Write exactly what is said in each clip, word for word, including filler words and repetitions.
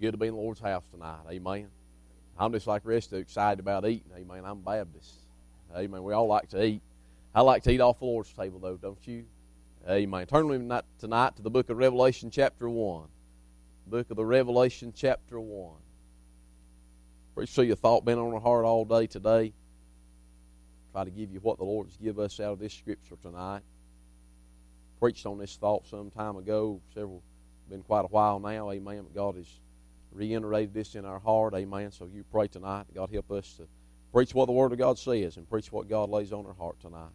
Good to be in the Lord's house tonight. Amen. I'm just like the rest of you, excited about eating. Amen. I'm Baptist. Amen. We all like to eat. I like to eat off the Lord's table, though, don't you? Amen. Turn with me tonight to the book of Revelation, chapter one. Book of the Revelation, chapter one. Pretty sure your thought been on our heart all day today. Try to give you what the Lord's give us out of this scripture tonight. Preached on this thought some time ago, several, been quite a while now, amen, but God has reiterated this in our heart, amen, so you pray tonight that God help us to preach what the Word of God says and preach what God lays on our heart tonight.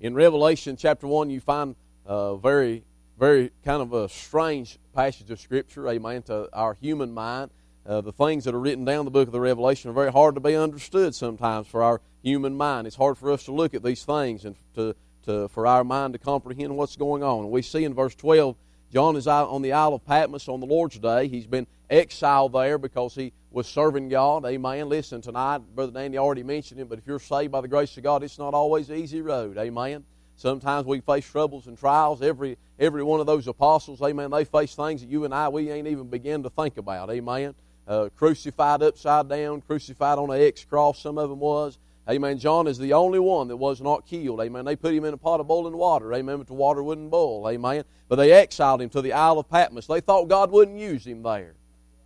In Revelation chapter one, you find a very, very kind of a strange passage of Scripture, amen, to our human mind. Uh, the things that are written down in the book of the Revelation are very hard to be understood sometimes for our human mind. It's hard for us to look at these things and to, to for our mind to comprehend what's going on. And we see in verse twelve, John is out on the Isle of Patmos on the Lord's day. He's been exiled there because he was serving God. Amen. Listen, tonight, Brother Danny already mentioned it, but if you're saved by the grace of God, it's not always an easy road. Amen. Sometimes we face troubles and trials. Every, every one of those apostles, amen, they face things that you and I, we ain't even begin to think about. Amen. Uh, crucified upside down, crucified on an X cross, some of them was. Amen. John is the only one that was not killed. Amen. They put him in a pot of boiling water. Amen. But the water wouldn't boil. Amen. But they exiled him to the Isle of Patmos. They thought God wouldn't use him there.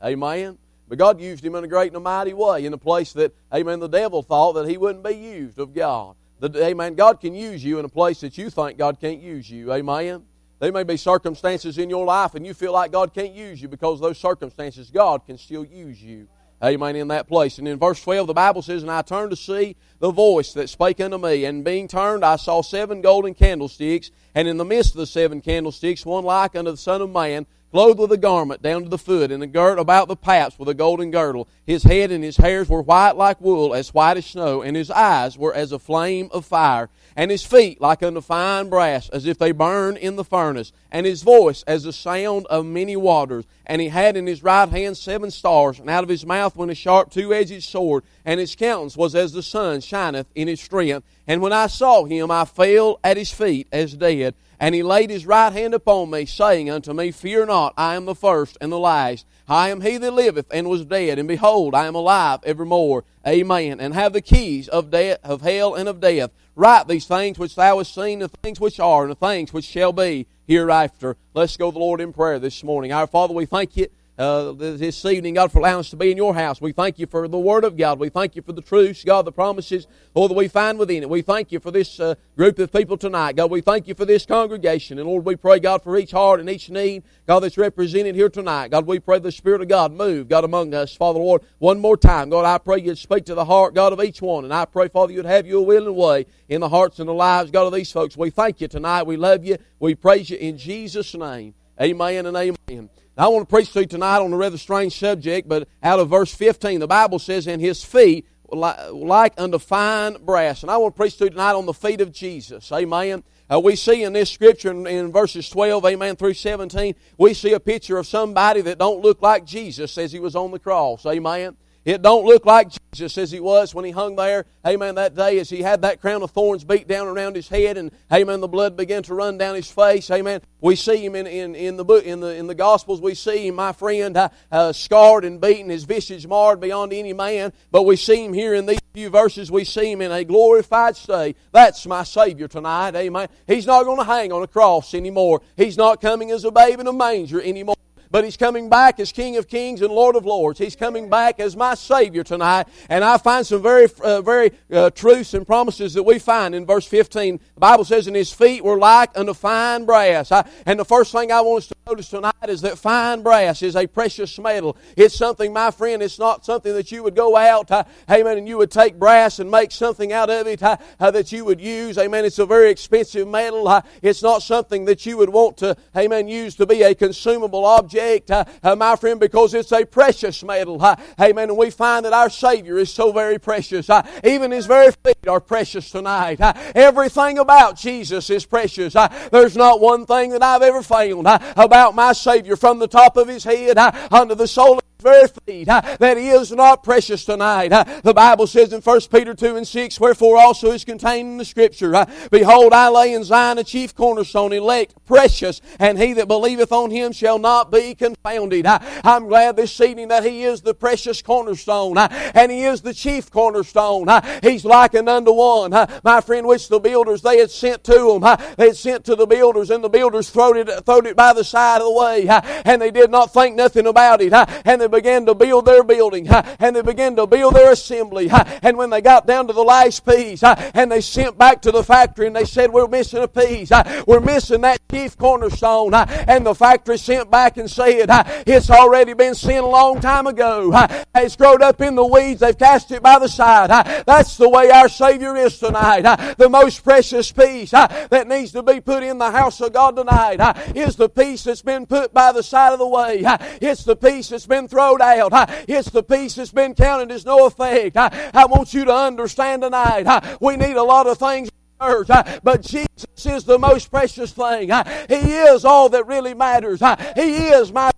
Amen. But God used him in a great and a mighty way in a place that, amen, the devil thought that he wouldn't be used of God. That, amen, God can use you in a place that you think God can't use you. Amen. There may be circumstances in your life and you feel like God can't use you because of those circumstances. God can still use you, amen, in that place. And in verse twelve, the Bible says, "And I turned to see the voice that spake unto me, and being turned, I saw seven golden candlesticks, and in the midst of the seven candlesticks, one like unto the Son of Man, clothed with a garment down to the foot, and a girt about the paps with a golden girdle. His head and his hairs were white like wool, as white as snow, and his eyes were as a flame of fire, and his feet like unto fine brass, as if they burn in the furnace, and his voice as the sound of many waters. And he had in his right hand seven stars, and out of his mouth went a sharp two-edged sword, and his countenance was as the sun shineth in his strength. And when I saw him, I fell at his feet as dead. And he laid his right hand upon me, saying unto me, Fear not, I am the first and the last. I am he that liveth and was dead, and behold, I am alive evermore. Amen. And have the keys of death, of hell and of death. Write these things which thou hast seen, the things which are, and the things which shall be hereafter." Let's go to the Lord in prayer this morning. Our Father, we thank you uh, this evening, God, for allowing us to be in your house. We thank you for the Word of God. We thank you for the truths, God, the promises, Lord, that we find within it. We thank you for this uh, group of people tonight. God, we thank you for this congregation. And Lord, we pray, God, for each heart and each need, God, that's represented here tonight. God, we pray the Spirit of God move, God, among us. Father, Lord, one more time, God, I pray you'd speak to the heart, God, of each one. And I pray, Father, you'd have your will and way in the hearts and the lives, God, of these folks. We thank you tonight. We love you. We praise you in Jesus' name. Amen and amen. I want to preach to you tonight on a rather strange subject, but out of verse fifteen, the Bible says, "And his feet like unto fine brass." And I want to preach to you tonight on the feet of Jesus. Amen. Uh, we see in this scripture in, in verses twelve, amen, through seventeen, we see a picture of somebody that don't look like Jesus as he was on the cross. Amen. It don't look like Jesus as he was when he hung there, amen, that day as he had that crown of thorns beat down around his head and, amen, the blood began to run down his face, amen. We see him in, in, in the book, in the in the Gospels, we see him, my friend, uh, uh, scarred and beaten, his visage marred beyond any man, but we see him here in these few verses, we see him in a glorified state. That's my Savior tonight, amen. He's not going to hang on a cross anymore. He's not coming as a babe in a manger anymore. But He's coming back as King of Kings and Lord of Lords. He's coming back as my Savior tonight. And I find some very uh, very uh, truths and promises that we find in verse fifteen. The Bible says, "And His feet were like unto fine brass." I, and the first thing I want us to notice tonight is that fine brass is a precious metal. It's something, my friend, it's not something that you would go out, uh, amen, and you would take brass and make something out of it uh, uh, that you would use. Amen, it's a very expensive metal. Uh, it's not something that you would want to, amen, use to be a consumable object. Uh, uh, my friend, because it's a precious metal. Uh, amen. And we find that our Savior is so very precious. Uh, even His very feet are precious tonight. Uh, everything about Jesus is precious. Uh, there's not one thing that I've ever found uh, about my Savior from the top of His head uh, under the sole of very feet uh, that is not precious tonight. Uh, the Bible says in First Peter two and six, wherefore also is contained in the Scripture, uh, behold, I lay in Zion a chief cornerstone, elect, precious, and he that believeth on him shall not be confounded. Uh, I'm glad this evening that he is the precious cornerstone, uh, and he is the chief cornerstone. Uh, he's likened unto one, uh, my friend, which the builders, they had sent to him. Uh, they had sent to the builders, and the builders throwed it, throwed it by the side of the way, uh, and they did not think nothing about it, uh, and they began to build their building, uh, and they began to build their assembly, uh, and when they got down to the last piece, uh, and they sent back to the factory, and they said, we're missing a piece, uh, we're missing that chief cornerstone, uh, and the factory sent back and said, uh, it's already been sent a long time ago, uh, it's grown up in the weeds, they've cast it by the side. Uh, that's the way our Savior is tonight. Uh, the most precious piece uh, that needs to be put in the house of God tonight uh, is the piece that's been put by the side of the way. Uh, it's the piece that's been thrown out. Uh, it's the piece that's been counted as no effect. Uh, I want you to understand tonight, uh, we need a lot of things in the church, uh, but Jesus is the most precious thing. Uh, he is all that really matters. Uh, he is my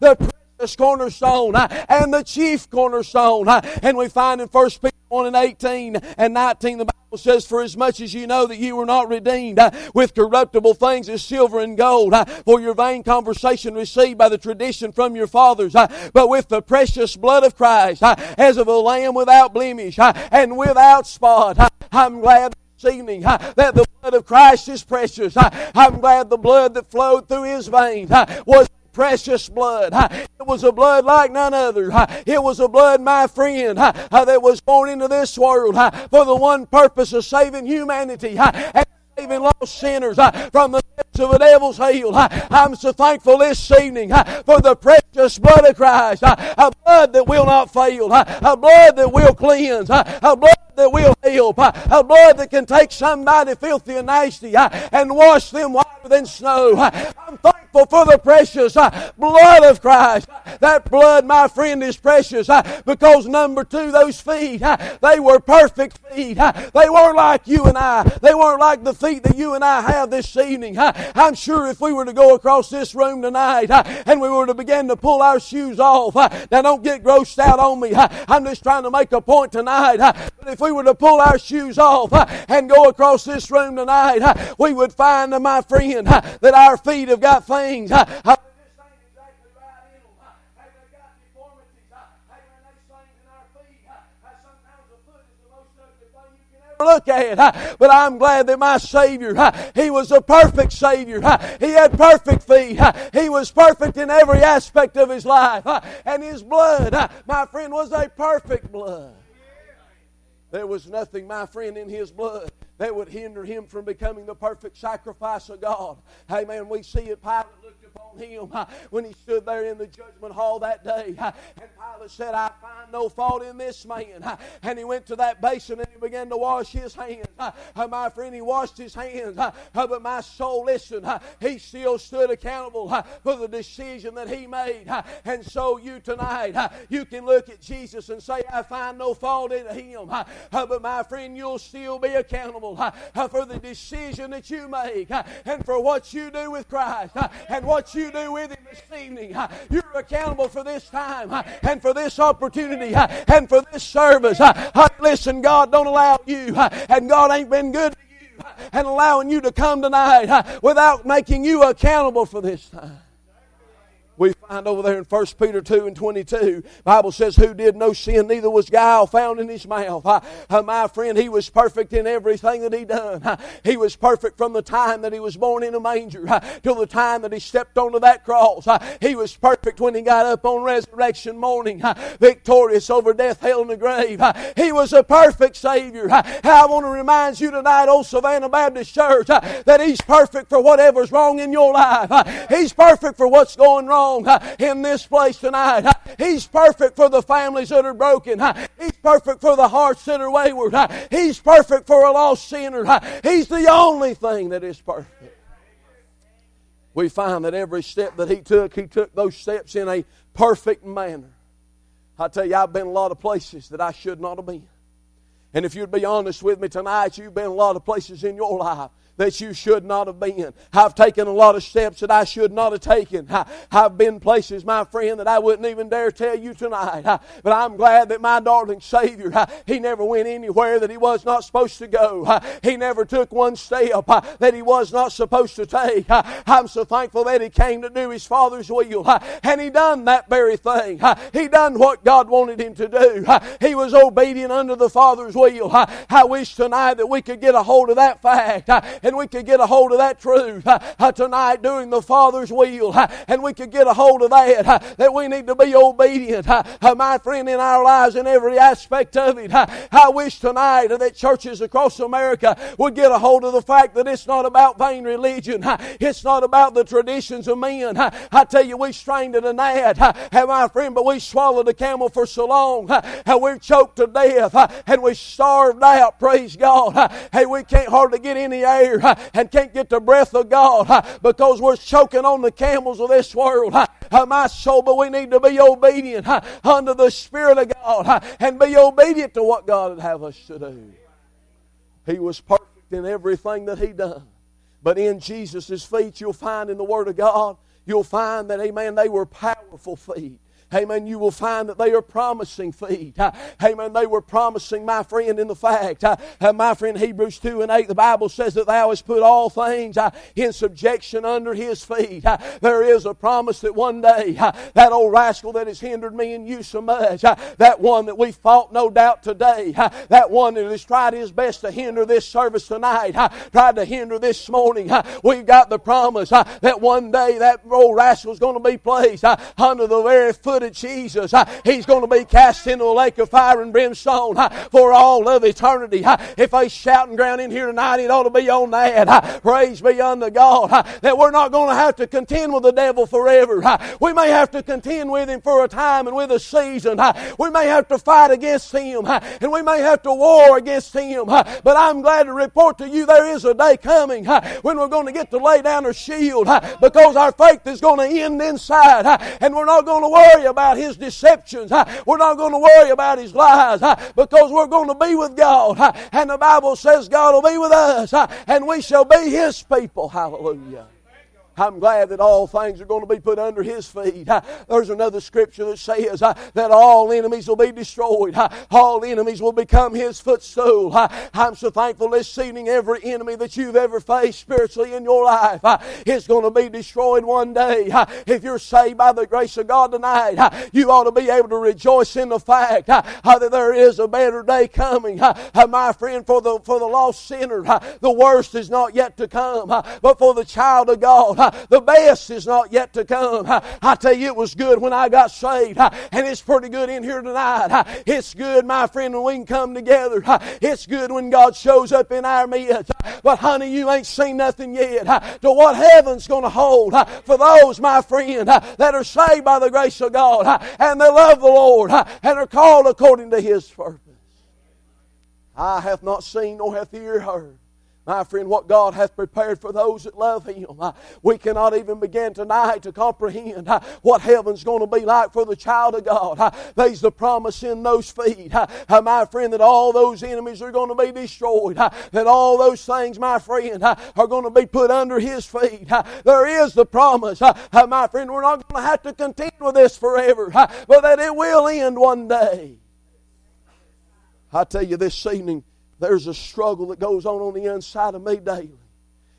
the precious cornerstone uh, and the chief cornerstone. Uh, and we find in First Peter one and eighteen and nineteen, the Bible says, for as much as you know that you were not redeemed uh, with corruptible things as silver and gold, uh, for your vain conversation received by the tradition from your fathers, uh, but with the precious blood of Christ, uh, as of a lamb without blemish uh, and without spot. Uh, I'm glad this evening uh, that the blood of Christ is precious. Uh, I'm glad the blood that flowed through His veins uh, was precious blood. It was a blood like none other. It was a blood, my friend, that was born into this world for the one purpose of saving humanity and saving lost sinners from the depths of the devil's hell. I'm so thankful this evening for the precious blood of Christ, a blood that will not fail, a blood that will cleanse, a blood that will help, a blood that can take somebody filthy and nasty and wash them whiter than snow. I'm thankful for the precious blood of Christ. That blood, my friend, is precious because, number two, those feet, they were perfect feet. They weren't like you and I. They weren't like the feet that you and I have this evening. I'm sure if we were to go across this room tonight and we were to begin to pull our shoes off, now don't get grossed out on me. I'm just trying to make a point tonight. But if we were to pull our shoes off and go across this room tonight, we would find, my friend, that our feet have got things. Look at it. But I'm glad that my Savior, He was a perfect Savior. He had perfect feet. He was perfect in every aspect of His life. And His blood, my friend, was a perfect blood. There was nothing, my friend, in His blood that would hinder Him from becoming the perfect sacrifice of God. Amen. We see it. Pilate looked upon Him when He stood there in the judgment hall that day. And Pilate said, I find no fault in this man. And he went to that basin and he began to wash his hands. My friend, he washed his hands. But my soul, listen, he still stood accountable for the decision that he made. And so you tonight, you can look at Jesus and say, I find no fault in Him. But my friend, you'll still be accountable for the decision that you make and for what you do with Christ and what you do with Him this evening. You're accountable for this time and for this opportunity and for this service. Listen, God don't allow you, and God ain't been good to you and allowing you to come tonight without making you accountable for this time. We find over there in First Peter two and twenty-two, Bible says, who did no sin, neither was guile found in his mouth. Uh, uh, my friend, he was perfect in everything that he done. Uh, he was perfect from the time that he was born in a manger uh, till the time that he stepped onto that cross. Uh, he was perfect when he got up on resurrection morning, uh, victorious over death, hell, and the grave. Uh, he was a perfect Savior. Uh, I want to remind you tonight, old Savannah Baptist Church, uh, that He's perfect for whatever's wrong in your life. Uh, he's perfect for what's going wrong in this place tonight. He's perfect for the families that are broken. He's perfect for the hearts that are wayward. He's perfect for a lost sinner. He's the only thing that is perfect. We find that every step that He took, He took those steps in a perfect manner. I tell you, I've been a lot of places that I should not have been. And if you'd be honest with me tonight, you've been a lot of places in your life that you should not have been. I've taken a lot of steps that I should not have taken. I, I've been places, my friend, that I wouldn't even dare tell you tonight. I, but I'm glad that my darling Savior, I, He never went anywhere that He was not supposed to go. I, he never took one step I, that He was not supposed to take. I, I'm so thankful that He came to do His Father's will. I, and He done that very thing. I, he done what God wanted Him to do. I, he was obedient unto the Father's will. I, I wish tonight that we could get a hold of that fact I, and we could get a hold of that truth I, I, tonight doing the Father's will I, and we could get a hold of that I, that we need to be obedient I, I, my friend in our lives in every aspect of it. I, I wish tonight that churches across America would get a hold of the fact that it's not about vain religion. I, it's not about the traditions of men. I, I tell you, we strained at a gnat, and my friend, but we swallowed a camel for so long, and we're choked to death, and we starved out, praise God. Hey, we can't hardly get any air, and can't get the breath of God, because we're choking on the camels of this world. My soul, but we need to be obedient unto the Spirit of God, and be obedient to what God would have us to do. He was perfect in everything that He done. But in Jesus' feet, you'll find in the Word of God, you'll find that, amen, they were powerful feet. Amen, you will find that they are promising feet. Amen, they were promising, my friend, in the fact. My friend, Hebrews two and eight, the Bible says that Thou hast put all things in subjection under His feet. There is a promise that one day, that old rascal that has hindered me and you so much, that one that we fought no doubt today, that one that has tried his best to hinder this service tonight, tried to hinder this morning, we've got the promise that one day that old rascal is going to be placed under the very foot of Jesus. He's going to be cast into a lake of fire and brimstone for all of eternity. If they shouting ground in here tonight, it ought to be on that. Praise be unto God that we're not going to have to contend with the devil forever. We may have to contend with him for a time and with a season. We may have to fight against him and we may have to war against him. But I'm glad to report to you there is a day coming when we're going to get to lay down our shield because our faith is going to end inside and we're not going to worry about his deceptions. We're not going to worry about his lies because we're going to be with God. And the Bible says God will be with us and we shall be His people. Hallelujah. I'm glad that all things are going to be put under His feet. There's another scripture that says that all enemies will be destroyed. All enemies will become His footstool. I'm so thankful this evening every enemy that you've ever faced spiritually in your life is going to be destroyed one day. If you're saved by the grace of God tonight, you ought to be able to rejoice in the fact that there is a better day coming. My friend, for the, for the lost sinner, the worst is not yet to come. But for the child of God, the best is not yet to come. I tell you, it was good when I got saved. And it's pretty good in here tonight. It's good, my friend, when we can come together. It's good when God shows up in our midst. But honey, you ain't seen nothing yet to what heaven's going to hold for those, my friend, that are saved by the grace of God and they love the Lord and are called according to His purpose. I hath not seen nor hath ear heard, my friend, what God hath prepared for those that love Him. We cannot even begin tonight to comprehend what heaven's going to be like for the child of God. There's the promise in those feet, my friend, that all those enemies are going to be destroyed. That all those things, my friend, are going to be put under His feet. There is the promise, my friend, we're not going to have to contend with this forever, but that it will end one day. I tell you this evening, there's a struggle that goes on on the inside of me daily.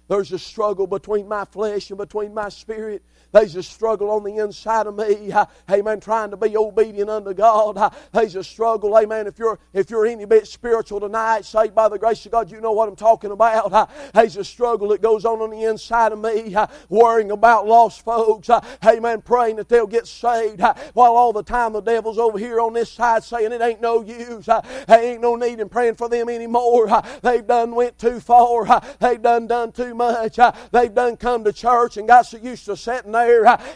There's a struggle between my flesh and between my spirit. There's a struggle on the inside of me, amen, trying to be obedient unto God. There's a struggle, amen, if you're if you're any bit spiritual tonight, saved by the grace of God, you know what I'm talking about. There's a struggle that goes on on the inside of me, worrying about lost folks, amen, praying that they'll get saved, while all the time the devil's over here on this side saying it ain't no use, ain't no need in praying for them anymore. They've done went too far, they've done done too much, they've done come to church and got so used to sitting there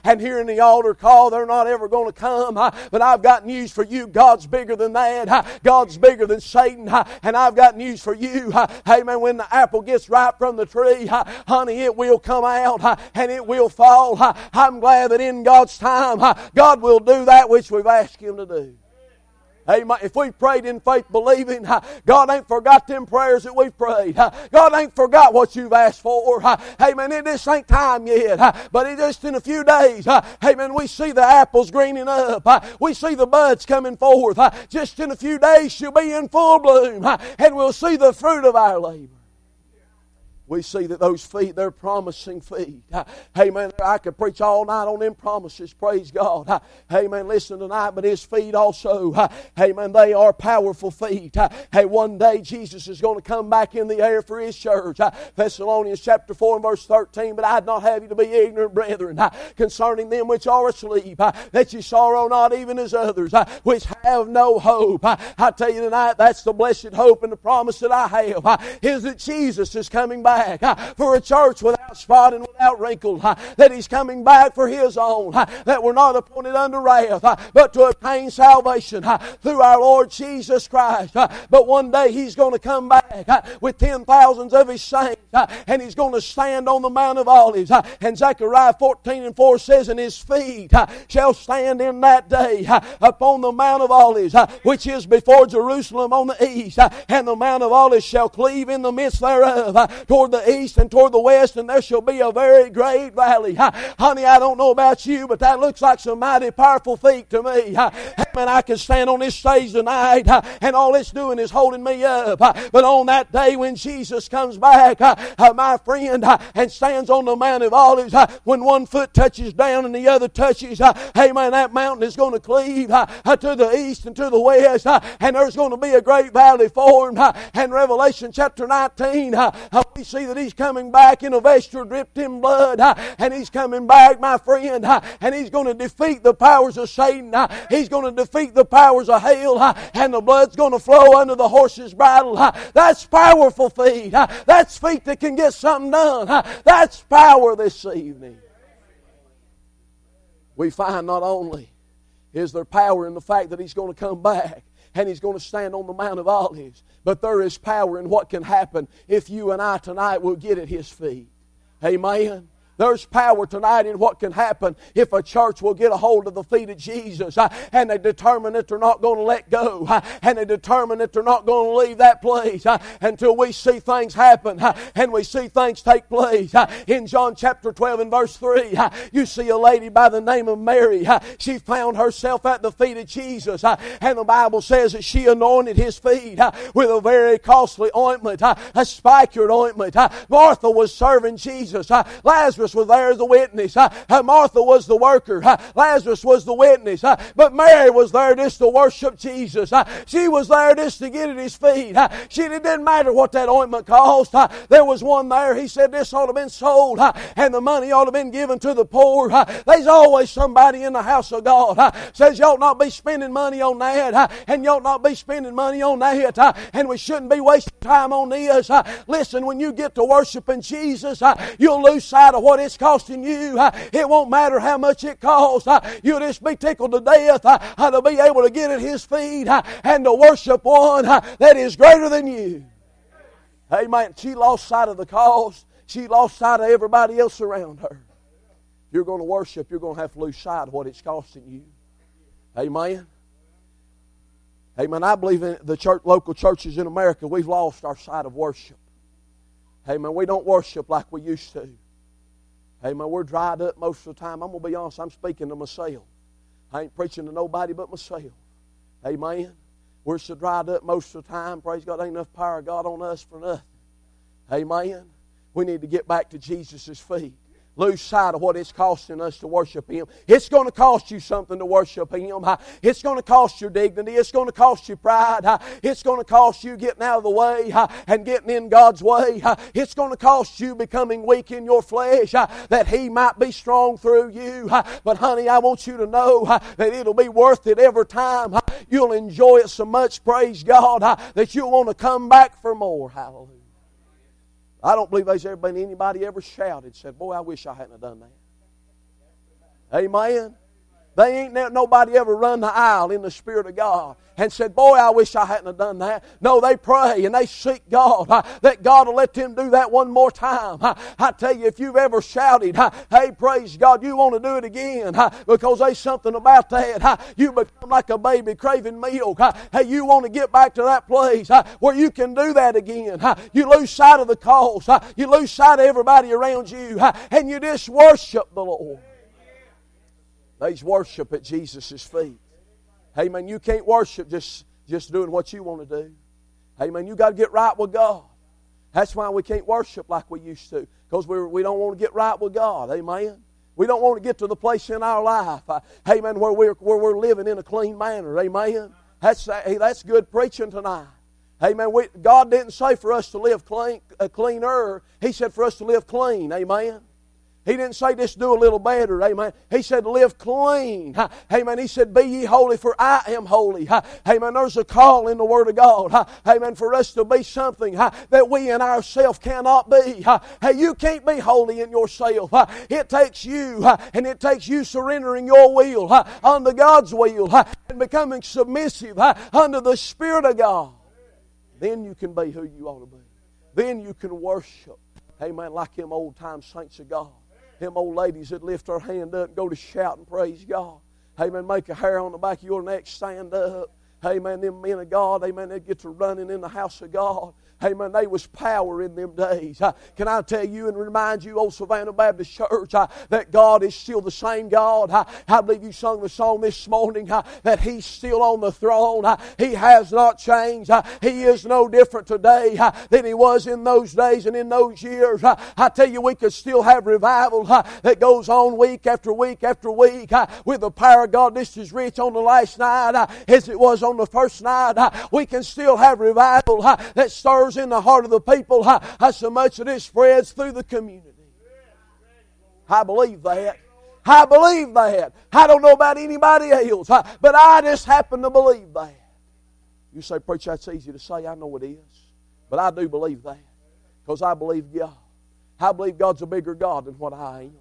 and hearing the altar call, they're not ever going to come. But I've got news for you. God's bigger than that. God's bigger than Satan. And I've got news for you. Amen. When the apple gets ripe from the tree, honey, it will come out and it will fall. I'm glad that in God's time, God will do that which we've asked Him to do. Amen. If we prayed in faith believing, God ain't forgot them prayers that we've prayed. God ain't forgot what you've asked for. Amen. It just ain't time yet. But it just in a few days, amen, we see the apples greening up. We see the buds coming forth. Just in a few days she'll be in full bloom. And we'll see the fruit of our labor. We see that those feet, they're promising feet. Amen. I could preach all night on them promises. Praise God. Amen. Listen tonight, but His feet also. Amen. They are powerful feet. Hey, one day Jesus is going to come back in the air for His church. Thessalonians chapter four and verse thirteen. But I'd not have you to be ignorant, brethren, concerning them which are asleep, that you sorrow not even as others, which have no hope. I tell you tonight, that's the blessed hope and the promise that I have, is that Jesus is coming back. For a church without spot and without wrinkle, that He's coming back for His own, that we're not appointed unto wrath, but to obtain salvation through our Lord Jesus Christ. But one day He's going to come back with ten thousands of His saints, and He's going to stand on the Mount of Olives. And Zechariah fourteen and four says, and His feet shall stand in that day upon the Mount of Olives, which is before Jerusalem on the east, and the Mount of Olives shall cleave in the midst thereof toward the east and toward the west, and there shall be a very great valley. Honey, I don't know about you, but that looks like some mighty powerful feet to me. Amen. I can stand on this stage tonight, and all it's doing is holding me up. But on that day when Jesus comes back, my friend, and stands on the Mount of Olives, when one foot touches down and the other touches, amen, that mountain is going to cleave to the east and to the west, and there's going to be a great valley formed. And Revelation chapter nineteen, we see that He's coming back in a vesture dripped in blood. And He's coming back, my friend. And He's going to defeat the powers of Satan. He's going to defeat the powers of hell. And the blood's going to flow under the horse's bridle. That's powerful feet. That's feet that can get something done. That's power this evening. We find not only is there power in the fact that He's going to come back, and He's going to stand on the Mount of Olives, but there is power in what can happen if you and I tonight will get at His feet. Amen. There's power tonight in what can happen if a church will get a hold of the feet of Jesus, and they determine that they're not going to let go, and they determine that they're not going to leave that place until we see things happen and we see things take place. In John chapter twelve and verse three, you see a lady by the name of Mary. She found herself at the feet of Jesus, and the Bible says that she anointed His feet with a very costly ointment, a spikenard ointment. Martha was serving Jesus. Lazarus was there as a witness. Uh, Martha was the worker. Uh, Lazarus was the witness. Uh, but Mary was there just to worship Jesus. Uh, she was there just to get at His feet. Uh, she, it didn't matter what that ointment cost. Uh, there was one there. He said this ought to have been sold, uh, and the money ought to have been given to the poor. Uh, there's always somebody in the house of God uh, says you ought not be spending money on that, uh, and you ought not be spending money on that, uh, and we shouldn't be wasting time on this. Uh, listen, when you get to worshiping Jesus, uh, you'll lose sight of what it's costing you. It won't matter how much it costs. You'll just be tickled to death to be able to get at His feet and to worship one that is greater than you. Amen. She lost sight of the cost. She lost sight of everybody else around her. You're going to worship, you're going to have to lose sight of what it's costing you. Amen. Amen. I believe in the church, local churches in America, we've lost our sight of worship. Amen. We don't worship like we used to. Amen. We're dried up most of the time. I'm going to be honest. I'm speaking to myself. I ain't preaching to nobody but myself. Amen. We're so dried up most of the time. Praise God. Ain't enough power of God on us for nothing. Amen. We need to get back to Jesus' feet. Lose sight of what it's costing us to worship Him. It's going to cost you something to worship Him. It's going to cost your dignity. It's going to cost you pride. It's going to cost you getting out of the way and getting in God's way. It's going to cost you becoming weak in your flesh that He might be strong through you. But honey, I want you to know that it'll be worth it every time. You'll enjoy it so much, praise God, that you'll want to come back for more. Hallelujah. I don't believe there's ever been anybody ever shouted, said, boy, I wish I hadn't done that. Amen. They ain't nobody ever run the aisle in the Spirit of God and said, boy, I wish I hadn't have done that. No, they pray and they seek God uh, that God will let them do that one more time. Uh, I tell you, if you've ever shouted, uh, hey, praise God, you want to do it again uh, because there's something about that. Uh, you become like a baby craving milk. Uh, hey, you want to get back to that place uh, where you can do that again. Uh, you lose sight of the cause. Uh, you lose sight of everybody around you uh, and you just worship the Lord. They's worship at Jesus' feet. Hey, man, you can't worship just, just doing what you want to do. Hey, man, you got to get right with God. That's why we can't worship like we used to, because we we don't want to get right with God. Amen. We don't want to get to the place in our life, uh, hey, man, where we're, where we're living in a clean manner. Amen. That's, hey, that's good preaching tonight. Amen. We, God didn't say for us to live clean, uh, cleaner. He said for us to live clean. Amen. He didn't say just do a little better, amen. He said live clean, amen. He said be ye holy for I am holy, amen. There's a call in the Word of God, amen, for us to be something that we in ourselves cannot be. Hey, you can't be holy in yourself. It takes you, and it takes you surrendering your will unto God's will and becoming submissive unto the Spirit of God. Then you can be who you ought to be. Then you can worship, amen, like them old-time saints of God. Them old ladies that lift their hand up and go to shout and praise God. Amen. Make a hair on the back of your neck stand up. Amen. Them men of God, amen, they get to running in the house of God. Amen. They was power in them days. Uh, can I tell you and remind you, old Savannah Baptist Church, uh, that God is still the same God. Uh, I believe you sung the song this morning uh, that He's still on the throne. Uh, he has not changed. Uh, he is no different today uh, than He was in those days and in those years. Uh, I tell you, we could still have revival uh, that goes on week after week after week uh, with the power of God just as rich on the last night uh, as it was on the first night. Uh, we can still have revival uh, that stirs in the heart of the people uh, uh, so much that it spreads through the community. I believe that. I believe that. I don't know about anybody else, uh, but I just happen to believe that. You say, preacher, that's easy to say. I know it is. But I do believe that because I believe God. I believe God's a bigger God than what I am.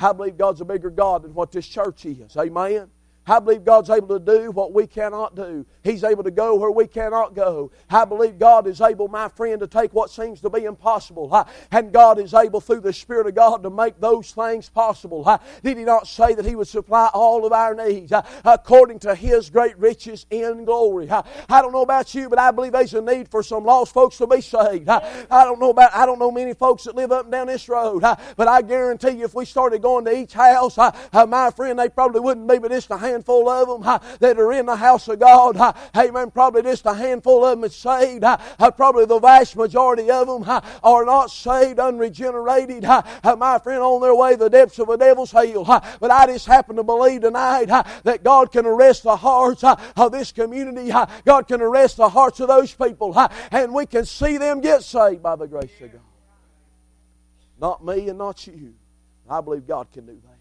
I believe God's a bigger God than what this church is. Amen. I believe God's able to do what we cannot do. He's able to go where we cannot go. I believe God is able, my friend, to take what seems to be impossible. Uh, and God is able through the Spirit of God to make those things possible. Uh, did He not say that He would supply all of our needs uh, according to His great riches in glory? Uh, I don't know about you, but I believe there's a need for some lost folks to be saved. Uh, I don't know about I don't know many folks that live up and down this road. Uh, but I guarantee you if we started going to each house, uh, uh, my friend, they probably wouldn't be, but it's the hand handful of them uh, that are in the house of God. Uh, amen. Probably just a handful of them is saved. Uh, uh, probably the vast majority of them uh, are not saved, unregenerated. Uh, uh, my friend, on their way to the depths of a devil's hell. Uh, but I just happen to believe tonight uh, that God can arrest the hearts uh, of this community. Uh, God can arrest the hearts of those people. Uh, and we can see them get saved by the grace of God. Not me and not you. I believe God can do that.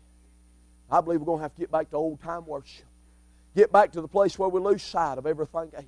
I believe we're going to have to get back to old-time worship. Get back to the place where we lose sight of everything else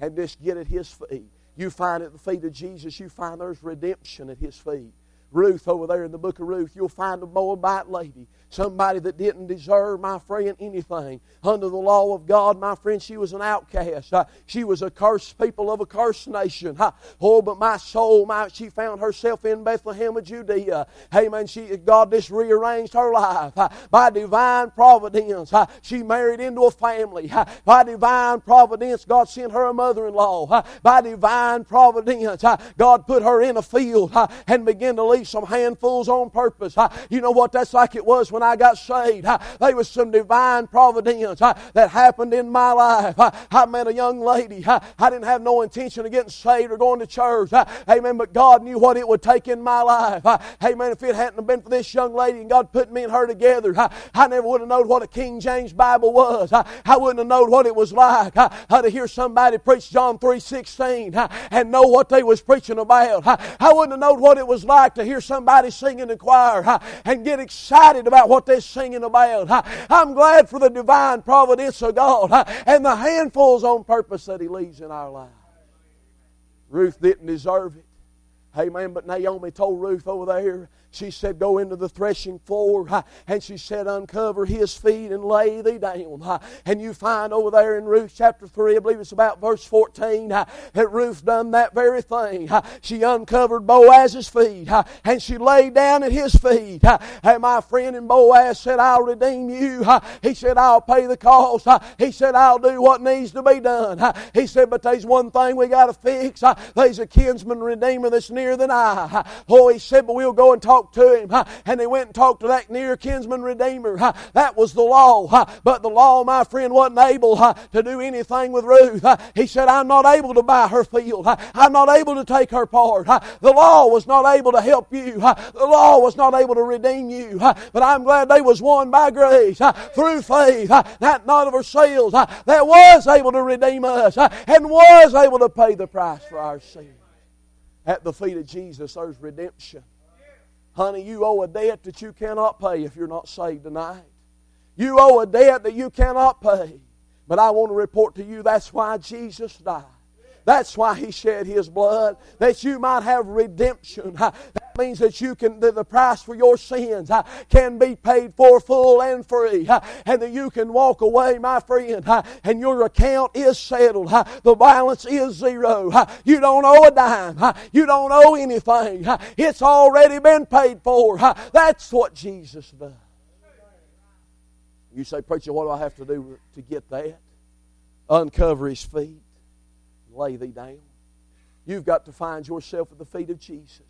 and just get at His feet. You find at the feet of Jesus, you find there's redemption at His feet. Ruth over there in the book of Ruth, you'll find a Moabite lady, somebody that didn't deserve, my friend, anything. Under the law of God, my friend, she was an outcast. Uh, she was a cursed people of a cursed nation. Uh, oh, but my soul, my, she found herself in Bethlehem of Judea. Amen. She, God just rearranged her life. Uh, by divine providence, uh, she married into a family. Uh, by divine providence, God sent her a mother-in-law. Uh, by divine providence, uh, God put her in a field uh, and began to leave some handfuls on purpose. Uh, you know what? That's like it was when I got saved. Uh, there was some divine providence uh, that happened in my life. Uh, I met a young lady. Uh, I didn't have no intention of getting saved or going to church. Uh, amen. But God knew what it would take in my life. Uh, amen. If it hadn't been for this young lady and God put me and her together, uh, I never would have known what a King James Bible was. Uh, I wouldn't have known what it was like uh, to hear somebody preach John three sixteen uh, and know what they was preaching about. Uh, I wouldn't have known what it was like to hear somebody sing in the choir uh, and get excited about what they're singing about. Uh, I'm glad for the divine providence of God uh, and the handfuls on purpose that He leaves in our lives. Ruth didn't deserve it. Amen. But Naomi told Ruth over there, She said, go into the threshing floor. And she said, uncover his feet and lay thee down. And you find over there in Ruth chapter three, I believe it's about verse fourteen, that Ruth done that very thing. She uncovered Boaz's feet and she laid down at his feet. And my friend, and Boaz said, I'll redeem you. He said, I'll pay the cost. He said, I'll do what needs to be done. He said, but there's one thing we got to fix. There's a kinsman redeemer that's nearer than I. Oh, he said, but we'll go and talk to him. And they went and talked to that near kinsman redeemer. That was the law. But the law, my friend, wasn't able to do anything with Ruth. He said, I'm not able to buy her field. I'm not able to take her part. The law was not able to help you. The law was not able to redeem you. But I'm glad they was won by grace through faith, that not of ourselves, that was able to redeem us and was able to pay the price for our sin. At the feet of Jesus, there's redemption. Honey, you owe a debt that you cannot pay if you're not saved tonight. You owe a debt that you cannot pay. But I want to report to you, that's why Jesus died. That's why He shed His blood, that you might have redemption. That means that you can, that the price for your sins can be paid for full and free, and that you can walk away, my friend, and your account is settled. The balance is zero. You don't owe a dime. You don't owe anything. It's already been paid for. That's what Jesus does. You say, preacher, what do I have to do to get that? Uncover His feet. Lay thee down. You've got to find yourself at the feet of Jesus.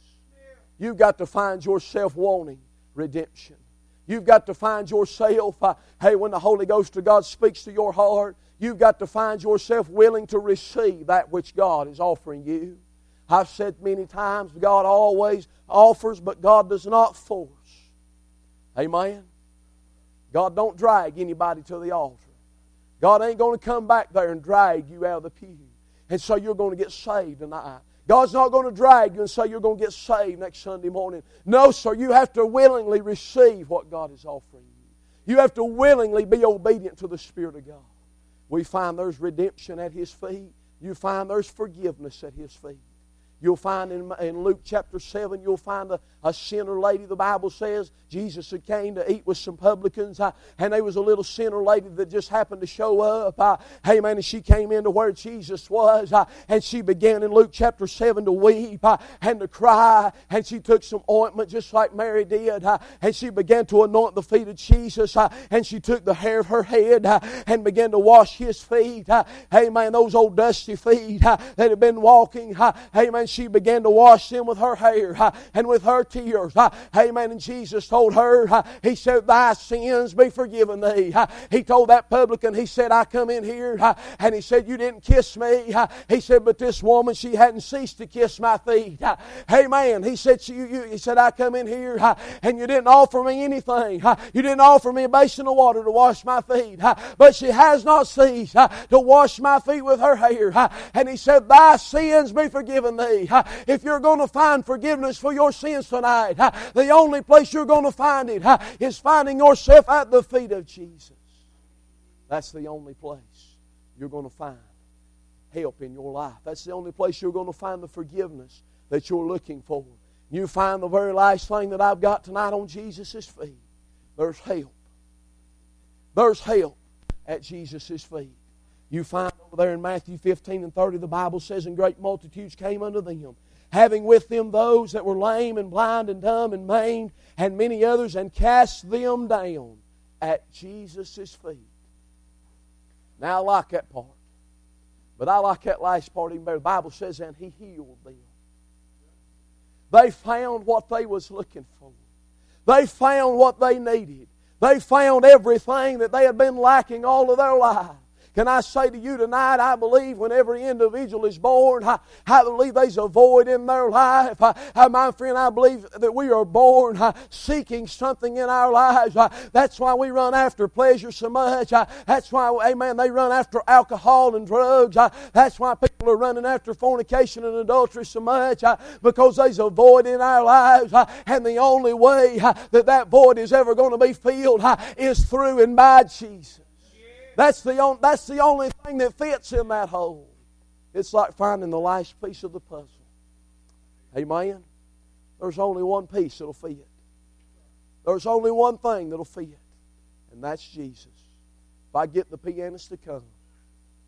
You've got to find yourself wanting redemption. You've got to find yourself, uh, hey, when the Holy Ghost of God speaks to your heart, you've got to find yourself willing to receive that which God is offering you. I've said many times, God always offers, but God does not force. Amen? God don't drag anybody to the altar. God ain't going to come back there and drag you out of the pew and so you're going to get saved tonight. God's not going to drag you and say you're going to get saved next Sunday morning. No, sir, you have to willingly receive what God is offering you. You have to willingly be obedient to the Spirit of God. We find there's redemption at His feet. You find there's forgiveness at His feet. You'll find in, in Luke chapter seven, you'll find a, a sinner lady, the Bible says. Jesus had came to eat with some publicans, uh, and there was a little sinner lady that just happened to show up. Uh, hey, man, and she came into where Jesus was, uh, and she began in Luke chapter seven to weep uh, and to cry, and she took some ointment just like Mary did, uh, and she began to anoint the feet of Jesus, uh, and she took the hair of her head uh, and began to wash His feet. Uh, hey, man, those old dusty feet uh, that had been walking, uh, hey, man, she began to wash them with her hair uh, and with her tears. Uh, amen. And Jesus told her, uh, He said, thy sins be forgiven thee. Uh, he told that publican, He said, I come in here uh, and He said, you didn't kiss me. Uh, he said, but this woman, she hadn't ceased to kiss my feet. Uh, amen. He said, you, you, he said, I come in here uh, and you didn't offer me anything. Uh, you didn't offer me a basin of water to wash my feet. Uh, but she has not ceased uh, to wash my feet with her hair. Uh, and He said, thy sins be forgiven thee. If you're going to find forgiveness for your sins tonight, the only place you're going to find it is finding yourself at the feet of Jesus. That's the only place you're going to find help in your life. That's the only place you're going to find the forgiveness that you're looking for. You find the very last thing that I've got tonight on Jesus' feet. There's help. There's help at Jesus' feet. You find over there in Matthew fifteen and thirty, the Bible says, and great multitudes came unto them, having with them those that were lame and blind and dumb and maimed, and many others, and cast them down at Jesus' feet. Now I like that part. But I like that last part even better. The Bible says, and He healed them. They found what they was looking for. They found what they needed. They found everything that they had been lacking all of their lives. Can I say to you tonight, I believe when every individual is born, I, I believe there's a void in their life. I, I, my friend, I believe that we are born I, seeking something in our lives. I, that's why we run after pleasure so much. I, that's why, amen, they run after alcohol and drugs. I, that's why people are running after fornication and adultery so much. I, because there's a void in our lives. I, and the only way I, that that void is ever going to be filled I, is through and by Jesus. That's the, on, that's the only thing that fits in that hole. It's like finding the last piece of the puzzle. Amen? There's only one piece that'll fit. There's only one thing that'll fit, and that's Jesus. If I get the pianist to come,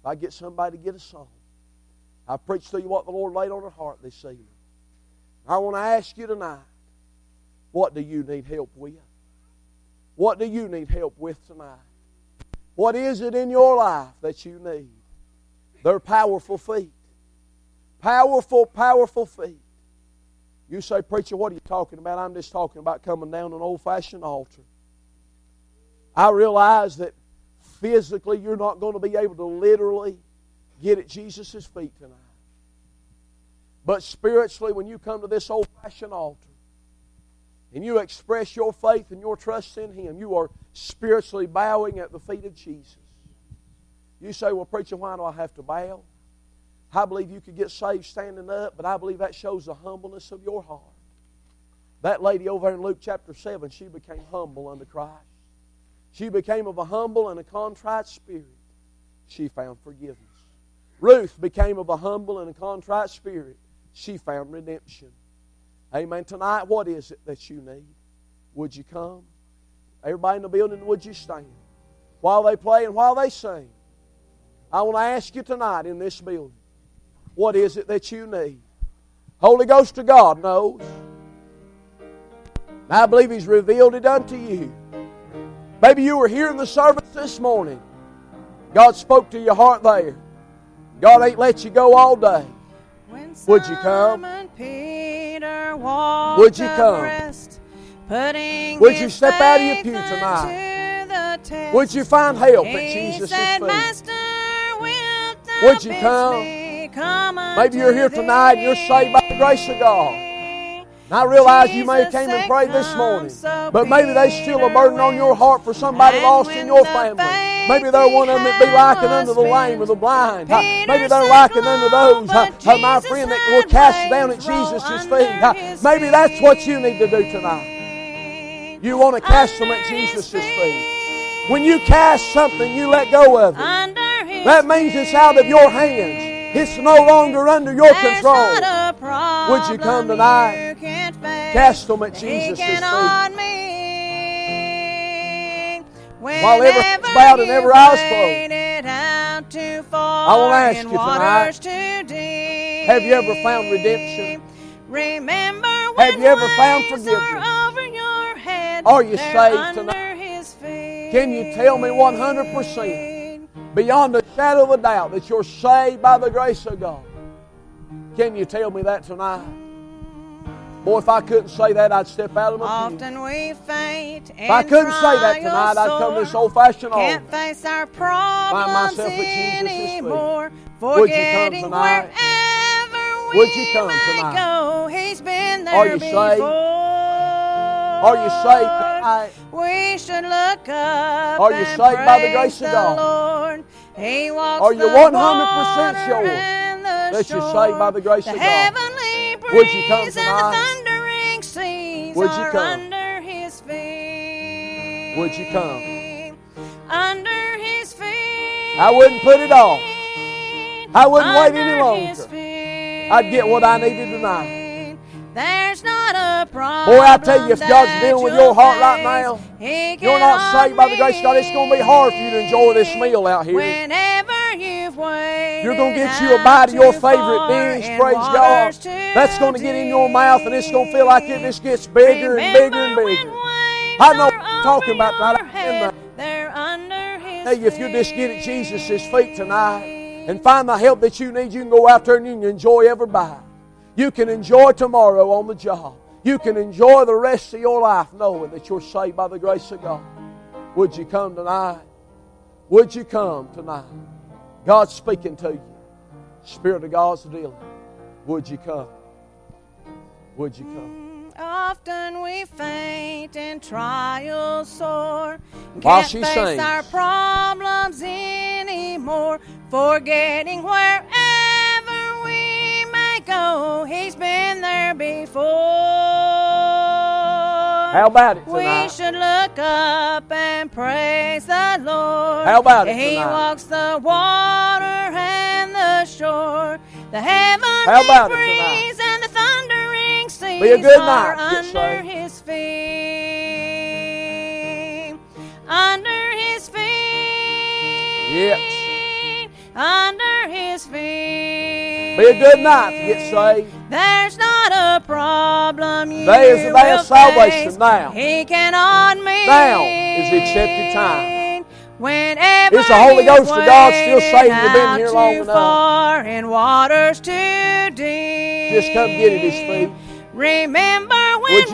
if I get somebody to get a song, I preach to you what the Lord laid on her heart this evening. I want to ask you tonight, what do you need help with? What do you need help with tonight? What is it in your life that you need? They're powerful feet. Powerful, powerful feet. You say, preacher, what are you talking about? I'm just talking about coming down an old-fashioned altar. I realize that physically you're not going to be able to literally get at Jesus' feet tonight. But spiritually, when you come to this old-fashioned altar and you express your faith and your trust in Him, you are spiritually bowing at the feet of Jesus. You say, well, preacher, why do I have to bow? I believe you could get saved standing up, but I believe that shows the humbleness of your heart. That lady over in Luke chapter seven, she became humble unto Christ. She became of a humble and a contrite spirit. She found forgiveness. Ruth became of a humble and a contrite spirit. She found redemption. Amen. Tonight, what is it that you need? Would you come? Everybody in the building, would you stand? While they play and while they sing, I want to ask you tonight in this building, what is it that you need? Holy Ghost of God knows. And I believe He's revealed it unto you. Maybe you were here in the service this morning. God spoke to your heart there. God ain't let you go all day. Would you come? Would you come? Would you step out of your pew tonight? Would you find help at Jesus' feet? Would you come? Maybe you're here tonight and you're saved by the grace of God. And I realize you may have came and prayed this morning, but maybe there's still a burden on your heart for somebody lost in your family. Maybe they're one of them that be likened unto the lame or the blind. Maybe they're likened unto those, uh, my friend, that were cast down at Jesus' feet. Maybe that's what you need to do tonight. You want to cast them at Jesus' feet. When you cast something, you let go of it. That means it's out of your hands. It's no longer under your control. Would you come tonight? Cast them at Jesus' feet. While every head's bowed and every eye's closed, I want to ask you tonight, have you ever found redemption? Have you ever found forgiveness? Are you saved tonight? Can you tell me one hundred percent, beyond a shadow of a doubt, that you're saved by the grace of God? Can you tell me that tonight? Boy, if I couldn't say that, I'd step out of my pew. If I couldn't say that tonight, I'd come to this old-fashioned altar. Find myself at Jesus' feet. Would you come tonight? Would you come tonight? Are you saved? Are you saved tonight? Are you saved by the grace of God? Are you one hundred percent sure that you're saved by the grace of God? Would you come tonight? Would you come? Under His feet. Would you come? Under His feet. I wouldn't put it off. I wouldn't wait any longer. I'd get what I needed tonight. There's not a problem. Boy, I tell you, if God's dealing with your heart right now, you're not saved by the grace of God. It's going to be hard for you to enjoy this meal out here. You're going to get you a bite of your favorite dish, praise God. That's going to get in your mouth, and it's going to feel like it just gets bigger and bigger and bigger. I know what I'm talking about tonight. I tell you, if you just get at Jesus' feet tonight and find the help that you need, you can go out there and you can enjoy every bite. You can enjoy tomorrow on the job. You can enjoy the rest of your life knowing that you're saved by the grace of God. Would you come tonight? Would you come tonight? God's speaking to you. Spirit of God's dealing. Would you come? Would you come? Often we faint and trials soar. While she sings, can't face our problems anymore. Forgetting wherever we may go, He's been there before. How about it tonight? We should look up and praise the Lord. How about it tonight? He walks the water and the shore. The heavenly breeze and the thundering seas are under His feet. Yes. Under his feet. Be a good night to get saved. There's not a problem you there is, there will is salvation face. Now. He cannot meet. Now is the accepted time. Whenever it's the Holy Ghost of God still saving you. You've been here long enough. Far and waters too deep. Just come get at his feet. Remember when waves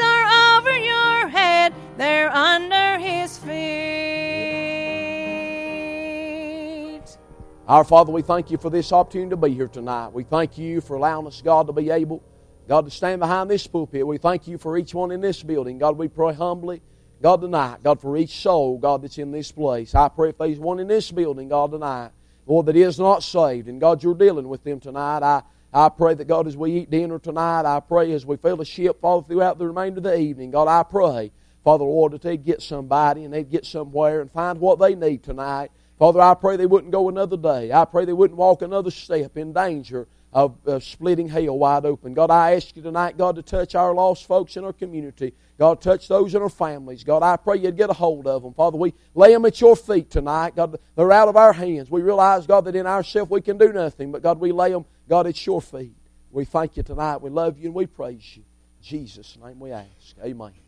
are over your head, they're under his feet. Our Father, we thank you for this opportunity to be here tonight. We thank you for allowing us, God, to be able, God, to stand behind this pulpit. We thank you for each one in this building. God, we pray humbly, God, tonight, God, for each soul, God, that's in this place. I pray if there's one in this building, God, tonight, Lord, that is not saved, and God, you're dealing with them tonight. I I pray that, God, as we eat dinner tonight, I pray as we fellowship, Father, throughout the remainder of the evening, God, I pray, Father, Lord, that they'd get somebody and they'd get somewhere and find what they need tonight. Father, I pray they wouldn't go another day. I pray they wouldn't walk another step in danger of, of splitting hell wide open. God, I ask you tonight, God, to touch our lost folks in our community. God, touch those in our families. God, I pray you'd get a hold of them. Father, we lay them at your feet tonight. God, they're out of our hands. We realize, God, that in ourselves we can do nothing. But, God, we lay them, God, at your feet. We thank you tonight. We love you and we praise you. In Jesus' name we ask. Amen.